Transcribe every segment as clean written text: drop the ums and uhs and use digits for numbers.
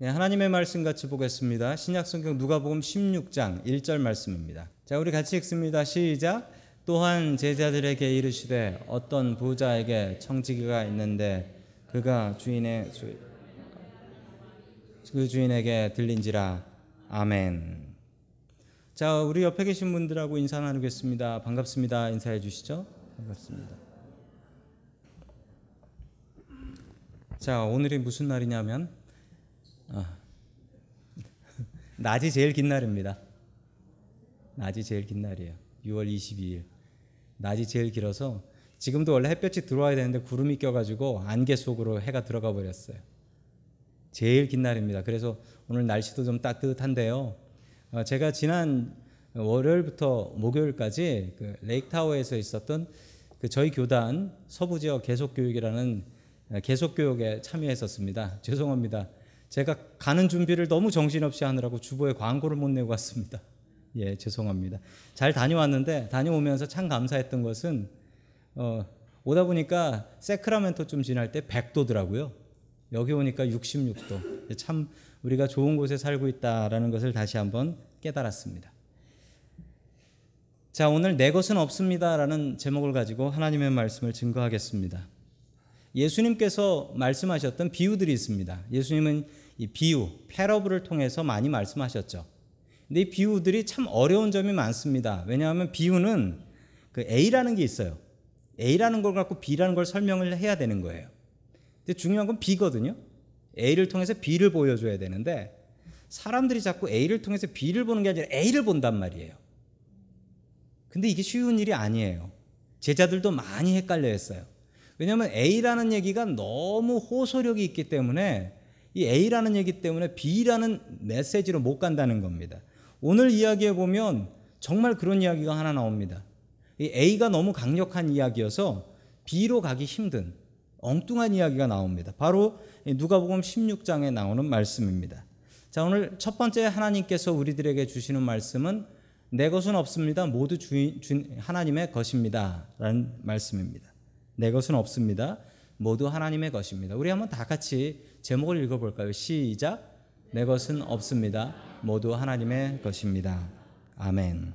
네, 하나님의 말씀 같이 보겠습니다. 신약성경 누가복음 16장 1절 말씀입니다. 자, 우리 같이 읽습니다. 시작. 또한 제자들에게 이르시되 어떤 부자에게 청지기가 있는데 그가 그 주인에게 들린지라. 아멘. 자, 우리 옆에 계신 분들하고 인사 나누겠습니다. 반갑습니다. 인사해 주시죠. 반갑습니다. 자, 오늘이 무슨 날이냐면 낮이 제일 긴 날입니다. 낮이 제일 긴 날이에요. 6월 22일. 낮이 제일 길어서 지금도 원래 햇볕이 들어와야 되는데 구름이 껴가지고 안개 속으로 해가 들어가 버렸어요. 제일 긴 날입니다. 그래서 오늘 날씨도 좀 따뜻한데요. 제가 지난 월요일부터 목요일까지 그 레이크타워에서 있었던 그 저희 교단 서부지역 계속교육이라는 계속교육에 참여했었습니다. 죄송합니다. 제가 가는 준비를 너무 정신없이 하느라고 주보에 광고를 못 내고 왔습니다. 예, 죄송합니다. 잘 다녀왔는데 다녀오면서 참 감사했던 것은 오다 보니까 세크라멘토 좀 지날 때 100도더라고요. 여기 오니까 66도. 참 우리가 좋은 곳에 살고 있다라는 것을 다시 한번 깨달았습니다. 자, 오늘 내 것은 없습니다라는 제목을 가지고 하나님의 말씀을 증거하겠습니다. 예수님께서 말씀하셨던 비유들이 있습니다. 예수님은 이 비유, 패러블을 통해서 많이 말씀하셨죠. 근데 이 비유들이 참 어려운 점이 많습니다. 왜냐하면 비유는 그 A라는 게 있어요. A라는 걸 갖고 B라는 걸 설명을 해야 되는 거예요. 근데 중요한 건 B거든요. A를 통해서 B를 보여줘야 되는데 사람들이 자꾸 A를 통해서 B를 보는 게 아니라 A를 본단 말이에요. 근데 이게 쉬운 일이 아니에요. 제자들도 많이 헷갈려 했어요. 왜냐하면 A라는 얘기가 너무 호소력이 있기 때문에 이 A라는 얘기 때문에 B라는 메시지로 못 간다는 겁니다. 오늘 이야기해 보면 정말 그런 이야기가 하나 나옵니다. 이 A가 너무 강력한 이야기여서 B로 가기 힘든 엉뚱한 이야기가 나옵니다. 바로 누가복음 16장에 나오는 말씀입니다. 자, 오늘 첫 번째 하나님께서 우리들에게 주시는 말씀은 내 것은 없습니다. 모두 하나님의 것입니다. 라는 말씀입니다. 내 것은 없습니다. 모두 하나님의 것입니다. 우리 한번 다 같이 제목을 읽어볼까요? 시작. 내 것은 없습니다. 모두 하나님의 것입니다. 아멘.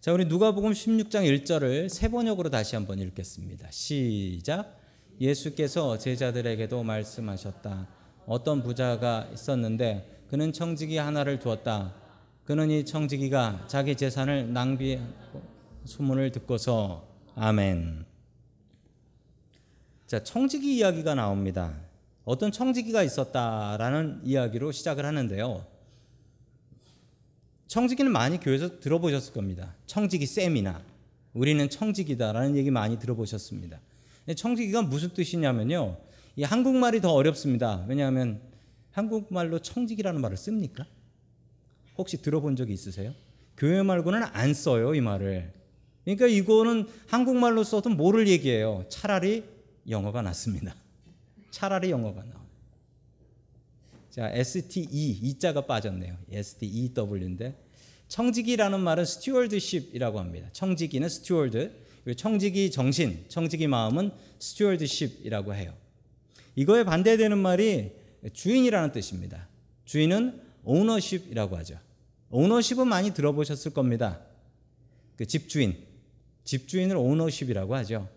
자, 우리 누가복음 16장 1절을 새 번역으로 다시 한번 읽겠습니다. 시작. 예수께서 제자들에게도 말씀하셨다. 어떤 부자가 있었는데 그는 청지기 하나를 두었다. 그는 이 청지기가 자기 재산을 낭비하고 소문을 듣고서. 아멘. 자, 청지기 이야기가 나옵니다. 어떤 청지기가 있었다라는 이야기로 시작을 하는데요. 청지기는 많이 교회에서 들어보셨을 겁니다. 청지기 세미나, 우리는 청지기다라는 얘기 많이 들어보셨습니다. 청지기가 무슨 뜻이냐면요, 이 한국말이 더 어렵습니다. 왜냐하면 한국말로 청지기라는 말을 씁니까? 혹시 들어본 적이 있으세요? 교회 말고는 안 써요, 이 말을. 그러니까 이거는 한국말로 써도 뭐를 얘기해요? 차라리 영어가 낫습니다. 차라리 영어가 나와요. 자, S-T-E, E자가 빠졌네요. S-T-E-W인데 청지기라는 말은 스튜어드십이라고 합니다. 청지기는 스튜어드, 청지기 정신, 청지기 마음은 스튜어드십이라고 해요. 이거에 반대되는 말이 주인이라는 뜻입니다. 주인은 오너십이라고 하죠. 오너십은 많이 들어보셨을 겁니다. 그 집주인을 오너십이라고 하죠.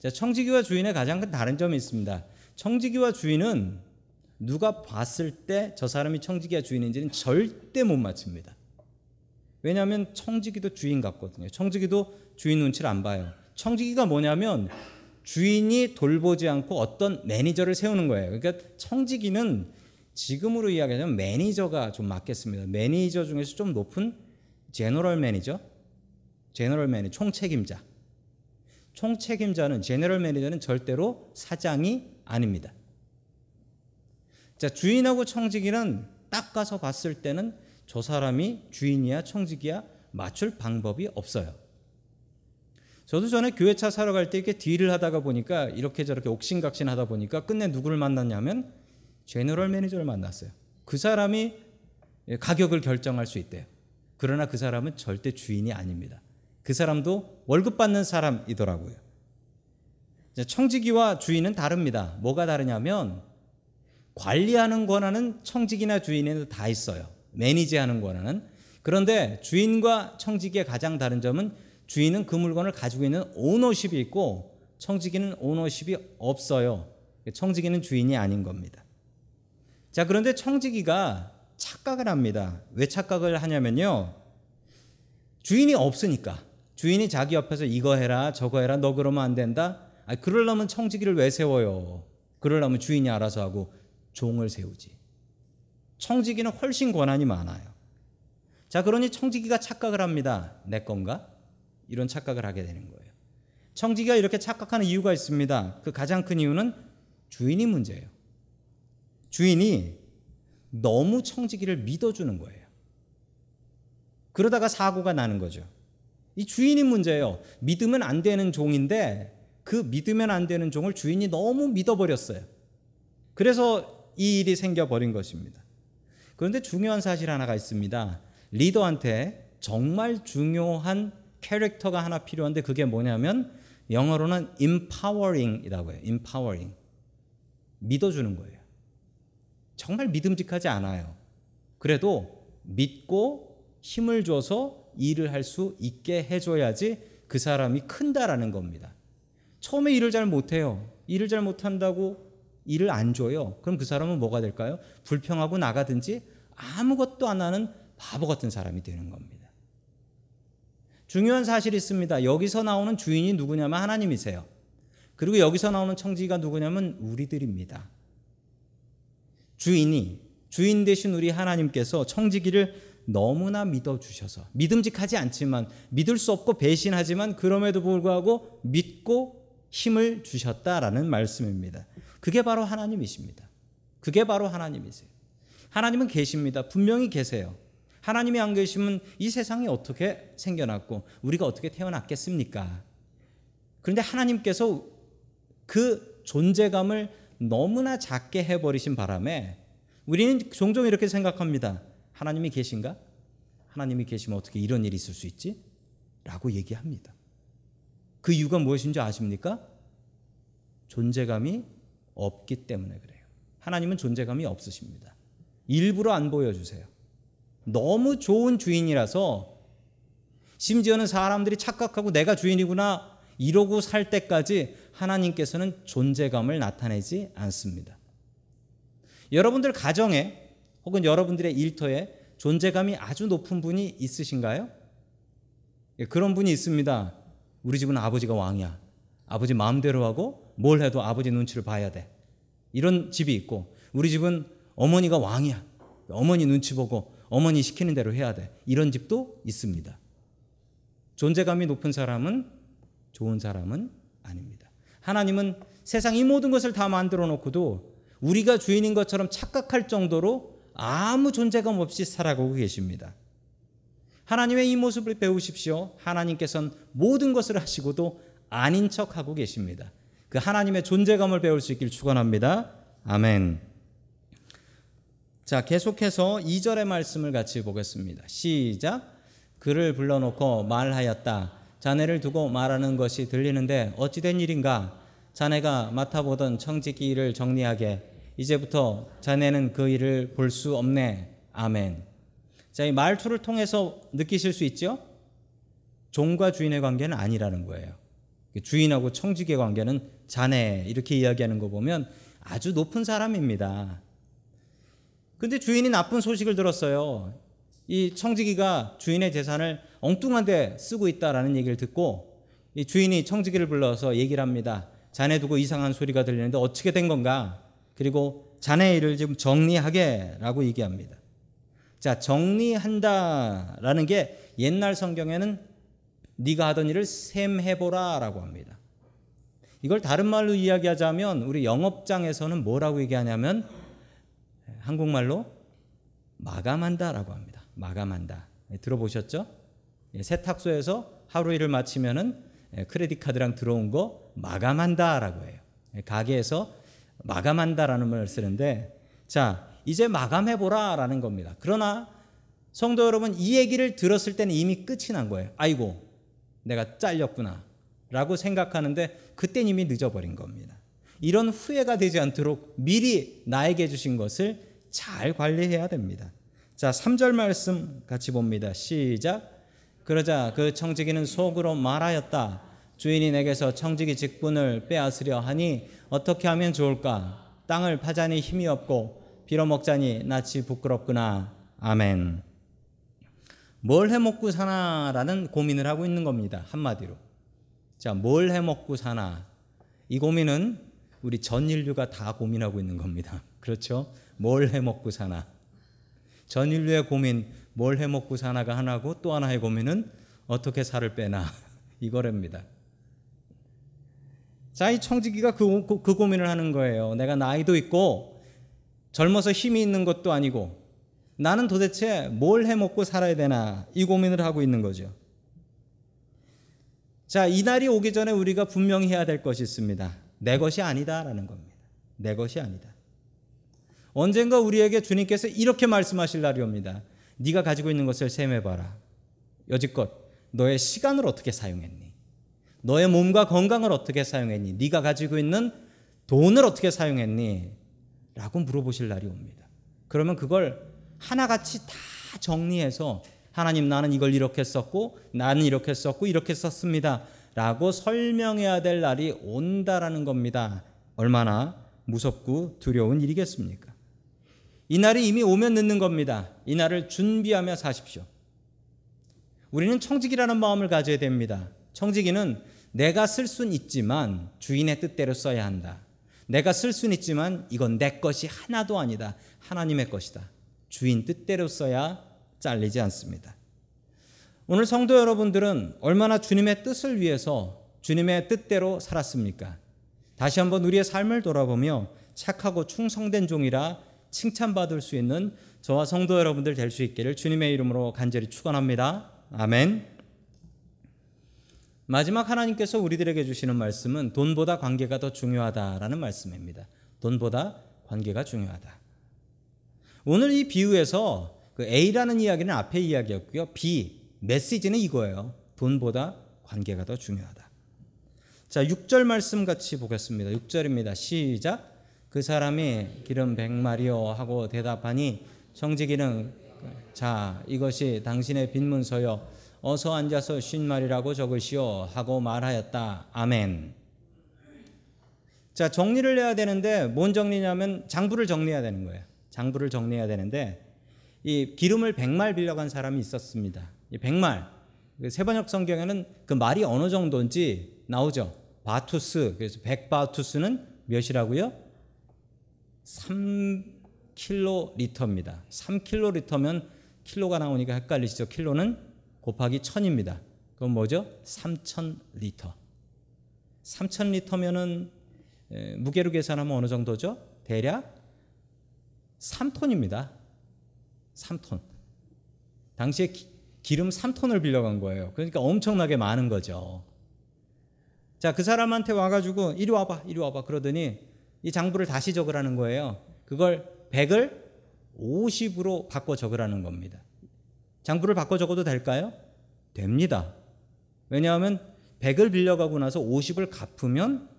자, 청지기와 주인의 가장 큰 다른 점이 있습니다. 청지기와 주인은 누가 봤을 때 저 사람이 청지기와 주인인지는 절대 못 맞춥니다. 왜냐하면 청지기도 주인 같거든요. 청지기도 주인 눈치를 안 봐요. 청지기가 뭐냐면 주인이 돌보지 않고 어떤 매니저를 세우는 거예요. 그러니까 청지기는 지금으로 이야기하자면 매니저가 좀 맞겠습니다. 매니저 중에서 좀 높은 제너럴 매니저, 총책임자. 총책임자는, 제너럴 매니저는 절대로 사장이 아닙니다. 자, 주인하고 청지기는 딱 가서 봤을 때는 저 사람이 주인이야 청지기야 맞출 방법이 없어요. 저도 전에 교회차 사러 갈 때 이렇게 딜을 하다가 보니까 이렇게 저렇게 옥신각신 하다 보니까 끝내 누구를 만났냐면 제너럴 매니저를 만났어요. 그 사람이 가격을 결정할 수 있대요. 그러나 그 사람은 절대 주인이 아닙니다. 그 사람도 월급 받는 사람이더라고요. 청지기와 주인은 다릅니다. 뭐가 다르냐면 관리하는 권한은 청직이나 주인에는 다 있어요. 매니지하는 권한은. 그런데 주인과 청직의 가장 다른 점은 주인은 그 물건을 가지고 있는 오너십이 있고 청직이는 오너십이 없어요. 청직이는 주인이 아닌 겁니다. 자, 그런데 청직이가 착각을 합니다. 왜 착각을 하냐면요, 주인이 없으니까. 주인이 자기 옆에서 이거 해라 저거 해라 너 그러면 안 된다. 아니, 그러려면 청지기를 왜 세워요? 그러려면 주인이 알아서 하고 종을 세우지. 청지기는 훨씬 권한이 많아요. 자, 그러니 청지기가 착각을 합니다. 내 건가? 이런 착각을 하게 되는 거예요. 청지기가 이렇게 착각하는 이유가 있습니다. 그 가장 큰 이유는 주인이 문제예요. 주인이 너무 청지기를 믿어주는 거예요. 그러다가 사고가 나는 거죠. 이 주인이 문제예요. 믿으면 안 되는 종인데 그 믿으면 안 되는 종을 주인이 너무 믿어버렸어요. 그래서 이 일이 생겨버린 것입니다. 그런데 중요한 사실 하나가 있습니다. 리더한테 정말 중요한 캐릭터가 하나 필요한데 그게 뭐냐면 영어로는 empowering이라고 해요. empowering. 믿어주는 거예요. 정말 믿음직하지 않아요. 그래도 믿고 힘을 줘서 일을 할 수 있게 해줘야지 그 사람이 큰다라는 겁니다. 처음에 일을 잘 못해요. 일을 잘 못한다고 일을 안 줘요. 그럼 그 사람은 뭐가 될까요? 불평하고 나가든지 아무것도 안 하는 바보 같은 사람이 되는 겁니다. 중요한 사실이 있습니다. 여기서 나오는 주인이 누구냐면 하나님이세요. 그리고 여기서 나오는 청지기가 누구냐면 우리들입니다. 주인 대신 우리 하나님께서 청지기를 너무나 믿어주셔서, 믿음직하지 않지만, 믿을 수 없고 배신하지만 그럼에도 불구하고 믿고 힘을 주셨다라는 말씀입니다. 그게 바로 하나님이십니다. 그게 바로 하나님이세요. 하나님은 계십니다. 분명히 계세요. 하나님이 안 계시면 이 세상이 어떻게 생겨났고 우리가 어떻게 태어났겠습니까? 그런데 하나님께서 그 존재감을 너무나 작게 해버리신 바람에 우리는 종종 이렇게 생각합니다. 하나님이 계신가? 하나님이 계시면 어떻게 이런 일이 있을 수 있지? 라고 얘기합니다. 그 이유가 무엇인지 아십니까? 존재감이 없기 때문에 그래요. 하나님은 존재감이 없으십니다. 일부러 안 보여주세요. 너무 좋은 주인이라서 심지어는 사람들이 착각하고 내가 주인이구나 이러고 살 때까지 하나님께서는 존재감을 나타내지 않습니다. 여러분들 가정에 혹은 여러분들의 일터에 존재감이 아주 높은 분이 있으신가요? 예, 그런 분이 있습니다. 우리 집은 아버지가 왕이야. 아버지 마음대로 하고 뭘 해도 아버지 눈치를 봐야 돼. 이런 집이 있고, 우리 집은 어머니가 왕이야. 어머니 눈치 보고 어머니 시키는 대로 해야 돼. 이런 집도 있습니다. 존재감이 높은 사람은 좋은 사람은 아닙니다. 하나님은 세상 이 모든 것을 다 만들어 놓고도 우리가 주인인 것처럼 착각할 정도로 아무 존재감 없이 살아가고 계십니다. 하나님의 이 모습을 배우십시오. 하나님께서는 모든 것을 하시고도 아닌 척하고 계십니다. 그 하나님의 존재감을 배울 수 있길 축원합니다. 아멘. 자, 계속해서 2절의 말씀을 같이 보겠습니다. 시작. 그를 불러놓고 말하였다. 자네를 두고 말하는 것이 들리는데 어찌 된 일인가? 자네가 맡아보던 청지기 일을 정리하게. 이제부터 자네는 그 일을 볼 수 없네. 아멘. 자, 이 말투를 통해서 느끼실 수 있죠? 종과 주인의 관계는 아니라는 거예요. 주인하고 청지기의 관계는 자네 이렇게 이야기하는 거 보면 아주 높은 사람입니다. 근데 주인이 나쁜 소식을 들었어요. 이 청지기가 주인의 재산을 엉뚱한 데 쓰고 있다라는 얘기를 듣고 이 주인이 청지기를 불러서 얘기를 합니다. 자네 두고 이상한 소리가 들리는데 어떻게 된 건가? 그리고 자네 일을 지금 정리하게 라고 얘기합니다. 자, 정리한다 라는 게 옛날 성경에는 네가 하던 일을 셈해보라 라고 합니다. 이걸 다른 말로 이야기하자면 우리 영업장에서는 뭐라고 얘기하냐면 한국말로 마감한다 라고 합니다. 마감한다. 들어보셨죠? 세탁소에서 하루 일을 마치면은 크레딧 카드랑 들어온 거 마감한다 라고 해요. 가게에서 마감한다라는 말을 쓰는데, 자, 이제 마감해보라 라는 겁니다. 그러나 성도 여러분, 이 얘기를 들었을 때는 이미 끝이 난 거예요. 아이고, 내가 잘렸구나 라고 생각하는데 그땐 이미 늦어버린 겁니다. 이런 후회가 되지 않도록 미리 나에게 주신 것을 잘 관리해야 됩니다. 자, 3절 말씀 같이 봅니다. 시작. 그러자 그 청지기는 속으로 말하였다. 주인이 내게서 청지기 직분을 빼앗으려 하니 어떻게 하면 좋을까? 땅을 파자니 힘이 없고 빌어먹자니 낯이 부끄럽구나. 아멘. 뭘 해먹고 사나라는 고민을 하고 있는 겁니다. 한마디로. 자, 뭘 해먹고 사나. 이 고민은 우리 전 인류가 다 고민하고 있는 겁니다. 그렇죠? 뭘 해먹고 사나. 전 인류의 고민, 뭘 해먹고 사나가 하나고, 또 하나의 고민은 어떻게 살을 빼나 이거랍니다. 자, 이 청지기가 그 고민을 하는 거예요. 내가 나이도 있고 젊어서 힘이 있는 것도 아니고 나는 도대체 뭘 해먹고 살아야 되나 이 고민을 하고 있는 거죠. 자, 이 날이 오기 전에 우리가 분명히 해야 될 것이 있습니다. 내 것이 아니다라는 겁니다. 내 것이 아니다. 언젠가 우리에게 주님께서 이렇게 말씀하실 날이 옵니다. 네가 가지고 있는 것을 셈해봐라. 여지껏 너의 시간을 어떻게 사용했니? 너의 몸과 건강을 어떻게 사용했니? 네가 가지고 있는 돈을 어떻게 사용했니? 라고 물어보실 날이 옵니다. 그러면 그걸 하나같이 다 정리해서 하나님, 나는 이걸 이렇게 썼고 나는 이렇게 썼고 이렇게 썼습니다 라고 설명해야 될 날이 온다라는 겁니다. 얼마나 무섭고 두려운 일이겠습니까? 이 날이 이미 오면 늦는 겁니다. 이 날을 준비하며 사십시오. 우리는 청지기라는 마음을 가져야 됩니다. 청지기는 내가 쓸 순 있지만 주인의 뜻대로 써야 한다. 내가 쓸 순 있지만 이건 내 것이 하나도 아니다. 하나님의 것이다. 주인 뜻대로 써야 잘리지 않습니다. 오늘 성도 여러분들은 얼마나 주님의 뜻을 위해서 주님의 뜻대로 살았습니까? 다시 한번 우리의 삶을 돌아보며 착하고 충성된 종이라 칭찬받을 수 있는 저와 성도 여러분들 될 수 있기를 주님의 이름으로 간절히 축원합니다. 아멘. 마지막 하나님께서 우리들에게 주시는 말씀은 돈보다 관계가 더 중요하다라는 말씀입니다. 돈보다 관계가 중요하다. 오늘 이 비유에서 그 A라는 이야기는 앞에 이야기였고요. B, 메시지는 이거예요. 돈보다 관계가 더 중요하다. 자, 6절 말씀 같이 보겠습니다. 6절입니다. 시작. 그 사람이 기름 100마리요 하고 대답하니 청지기는 자, 이것이 당신의 빈문서여 어서 앉아서 50마리라고 적으시오 하고 말하였다. 아멘. 자, 정리를 해야 되는데 뭔 정리냐면 장부를 정리해야 되는 거예요. 장부를 정리해야 되는데 이 기름을 100말 빌려간 사람이 있었습니다. 100말. 세번역 성경에는 그 말이 어느 정도인지 나오죠. 바투스. 그래서 100바투스는 몇이라고요? 3kg입니다. 3kg면 킬로가 나오니까 헷갈리시죠. 킬로는 곱하기 1000입니다. 그건 뭐죠? 3000리터. 3000리터면은 무게로 계산하면 어느 정도죠? 대략 3톤입니다. 3톤. 당시에 기름 3톤을 빌려간 거예요. 그러니까 엄청나게 많은 거죠. 자, 그 사람한테 와가지고 이리 와봐 그러더니 이 장부를 다시 적으라는 거예요. 그걸 100을 50으로 바꿔 적으라는 겁니다. 장부를 바꿔 적어도 될까요? 됩니다. 왜냐하면 100을 빌려가고 나서 50을 갚으면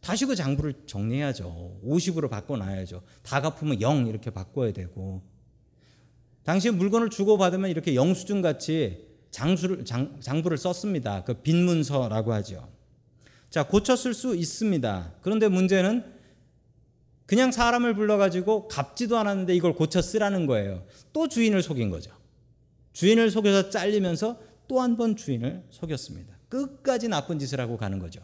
다시 그 장부를 정리해야죠. 50으로 바꿔놔야죠. 다 갚으면 0 이렇게 바꿔야 되고, 당시 물건을 주고받으면 이렇게 영수증같이 장부를 썼습니다. 그 빈문서라고 하죠. 자, 고쳐 쓸 수 있습니다. 그런데 문제는 그냥 사람을 불러가지고 갚지도 않았는데 이걸 고쳐 쓰라는 거예요. 또 주인을 속인 거죠. 주인을 속여서 잘리면서 또 한 번 주인을 속였습니다. 끝까지 나쁜 짓을 하고 가는 거죠.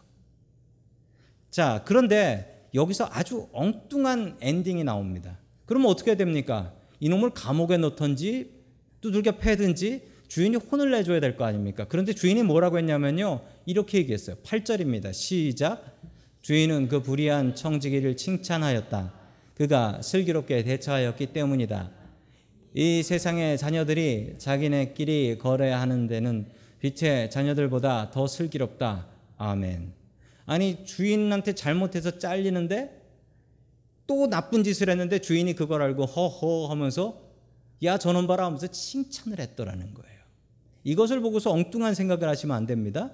자, 그런데 여기서 아주 엉뚱한 엔딩이 나옵니다. 그러면 어떻게 됩니까? 이놈을 감옥에 넣던지 두들겨 패든지 주인이 혼을 내줘야 될 거 아닙니까? 그런데 주인이 뭐라고 했냐면요, 이렇게 얘기했어요. 8절입니다. 시작. 주인은 그 불의한 청지기를 칭찬하였다. 그가 슬기롭게 대처하였기 때문이다. 이 세상의 자녀들이 자기네끼리 거래하는 데는 빛의 자녀들보다 더 슬기롭다. 아멘. 아니, 주인한테 잘못해서 잘리는데 또 나쁜 짓을 했는데 주인이 그걸 알고 허허 하면서 야 저놈 봐라 하면서 칭찬을 했더라는 거예요. 이것을 보고서 엉뚱한 생각을 하시면 안 됩니다.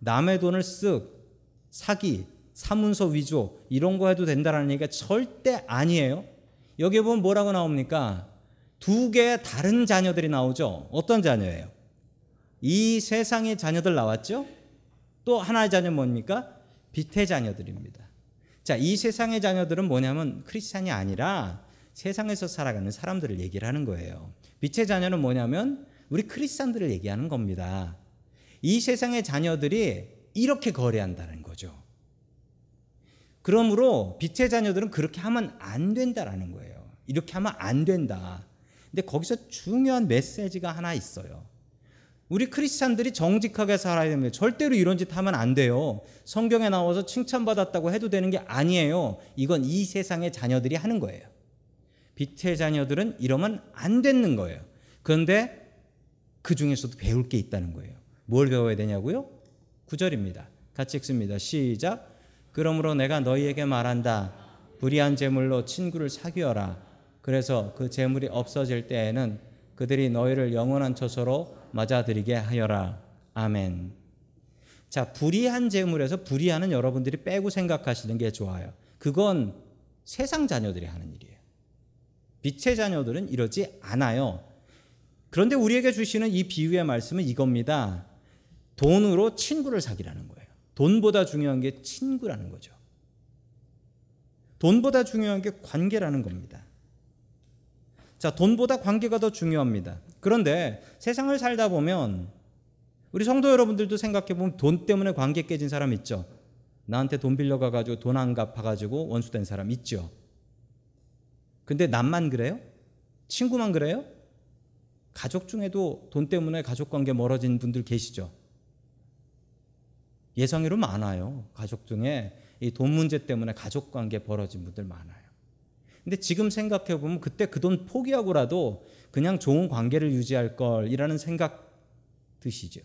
남의 돈을 쓱 사기 사문서 위조 이런 거 해도 된다라는 얘기가 절대 아니에요. 여기 보면 뭐라고 나옵니까? 두 개의 다른 자녀들이 나오죠. 어떤 자녀예요? 이 세상의 자녀들 나왔죠. 또 하나의 자녀는 뭡니까? 빛의 자녀들입니다. 자, 이 세상의 자녀들은 뭐냐면 크리스찬이 아니라 세상에서 살아가는 사람들을 얘기를 하는 거예요. 빛의 자녀는 뭐냐면 우리 크리스찬들을 얘기하는 겁니다. 이 세상의 자녀들이 이렇게 거래한다는 거죠. 그러므로 빛의 자녀들은 그렇게 하면 안 된다라는 거예요. 이렇게 하면 안 된다. 근데 거기서 중요한 메시지가 하나 있어요. 우리 크리스찬들이 정직하게 살아야 됩니다. 절대로 이런 짓 하면 안 돼요. 성경에 나와서 칭찬받았다고 해도 되는 게 아니에요. 이건 이 세상의 자녀들이 하는 거예요. 빛의 자녀들은 이러면 안 되는 거예요. 그런데 그 중에서도 배울 게 있다는 거예요. 뭘 배워야 되냐고요? 9절입니다. 같이 읽습니다. 시작. 그러므로 내가 너희에게 말한다. 불의한 재물로 친구를 사귀어라. 그래서 그 재물이 없어질 때에는 그들이 너희를 영원한 처소로 맞아들이게 하여라. 아멘. 자, 불의한 재물에서 불의하는 여러분들이 빼고 생각하시는 게 좋아요. 그건 세상 자녀들이 하는 일이에요. 빛의 자녀들은 이러지 않아요. 그런데 우리에게 주시는 이 비유의 말씀은 이겁니다. 돈으로 친구를 사귀라는 거예요. 돈보다 중요한 게 친구라는 거죠. 돈보다 중요한 게 관계라는 겁니다. 자, 돈보다 관계가 더 중요합니다. 그런데 세상을 살다 보면 우리 성도 여러분들도 생각해보면 돈 때문에 관계 깨진 사람 있죠. 나한테 돈 빌려가가지고 돈 안 갚아가지고 원수된 사람 있죠. 근데 남만 그래요? 친구만 그래요? 가족 중에도 돈 때문에 가족 관계 멀어진 분들 계시죠. 예상외로 많아요. 가족 중에 이 돈 문제 때문에 가족 관계 벌어진 분들 많아요. 근데 지금 생각해보면 그때 그 돈 포기하고라도 그냥 좋은 관계를 유지할 걸이라는 생각 드시죠.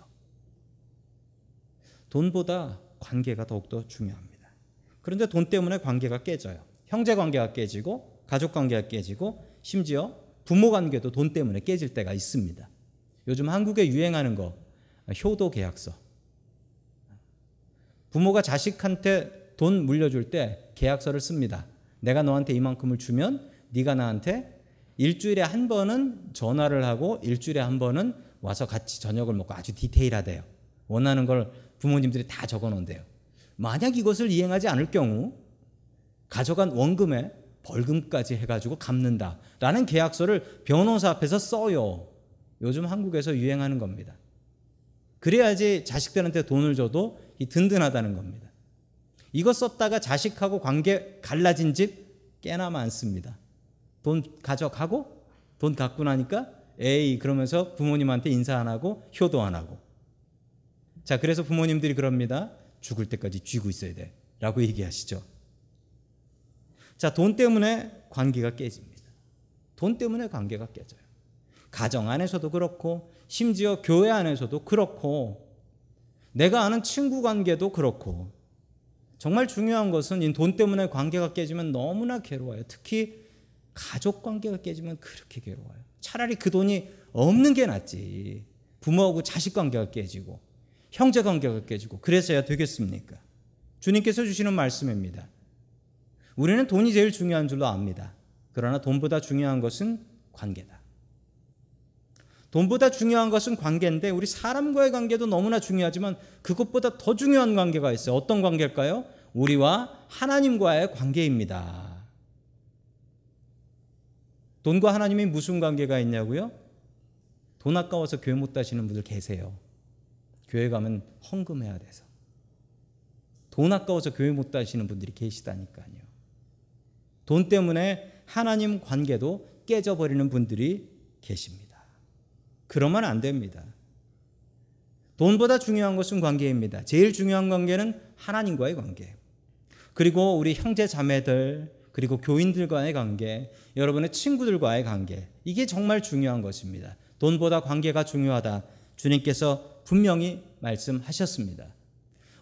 돈보다 관계가 더욱더 중요합니다. 그런데 돈 때문에 관계가 깨져요. 형제 관계가 깨지고 가족 관계가 깨지고 심지어 부모 관계도 돈 때문에 깨질 때가 있습니다. 요즘 한국에 유행하는 거 효도 계약서. 부모가 자식한테 돈 물려줄 때 계약서를 씁니다. 내가 너한테 이만큼을 주면 네가 나한테 일주일에 한 번은 전화를 하고 일주일에 한 번은 와서 같이 저녁을 먹고 아주 디테일하대요. 원하는 걸 부모님들이 다 적어놓은대요. 만약 이것을 이행하지 않을 경우 가져간 원금에 벌금까지 해가지고 갚는다라는 계약서를 변호사 앞에서 써요. 요즘 한국에서 유행하는 겁니다. 그래야지 자식들한테 돈을 줘도 든든하다는 겁니다. 이거 썼다가 자식하고 관계 갈라진 집 꽤나 많습니다. 돈 가져가고 돈 갖고 나니까 에이 그러면서 부모님한테 인사 안 하고 효도 안 하고. 자, 그래서 부모님들이 그럽니다. 죽을 때까지 쥐고 있어야 돼 라고 얘기하시죠. 자, 돈 때문에 관계가 깨집니다. 돈 때문에 관계가 깨져요. 가정 안에서도 그렇고 심지어 교회 안에서도 그렇고 내가 아는 친구 관계도 그렇고 정말 중요한 것은 이 돈 때문에 관계가 깨지면 너무나 괴로워요. 특히 가족 관계가 깨지면 그렇게 괴로워요. 차라리 그 돈이 없는 게 낫지. 부모하고 자식 관계가 깨지고 형제 관계가 깨지고 그래서야 되겠습니까? 주님께서 주시는 말씀입니다. 우리는 돈이 제일 중요한 줄로 압니다. 그러나 돈보다 중요한 것은 관계다. 돈보다 중요한 것은 관계인데 우리 사람과의 관계도 너무나 중요하지만 그것보다 더 중요한 관계가 있어요. 어떤 관계일까요? 우리와 하나님과의 관계입니다. 돈과 하나님이 무슨 관계가 있냐고요? 돈 아까워서 교회 못 다시는 분들 계세요. 교회 가면 헌금해야 돼서. 돈 아까워서 교회 못 다시는 분들이 계시다니까요. 돈 때문에 하나님 관계도 깨져버리는 분들이 계십니다. 그러면 안 됩니다. 돈보다 중요한 것은 관계입니다. 제일 중요한 관계는 하나님과의 관계. 그리고 우리 형제 자매들, 그리고 교인들과의 관계, 여러분의 친구들과의 관계. 이게 정말 중요한 것입니다. 돈보다 관계가 중요하다. 주님께서 분명히 말씀하셨습니다.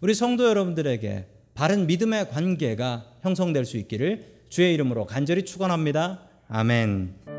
우리 성도 여러분들에게 바른 믿음의 관계가 형성될 수 있기를 주의 이름으로 간절히 축원합니다. 아멘.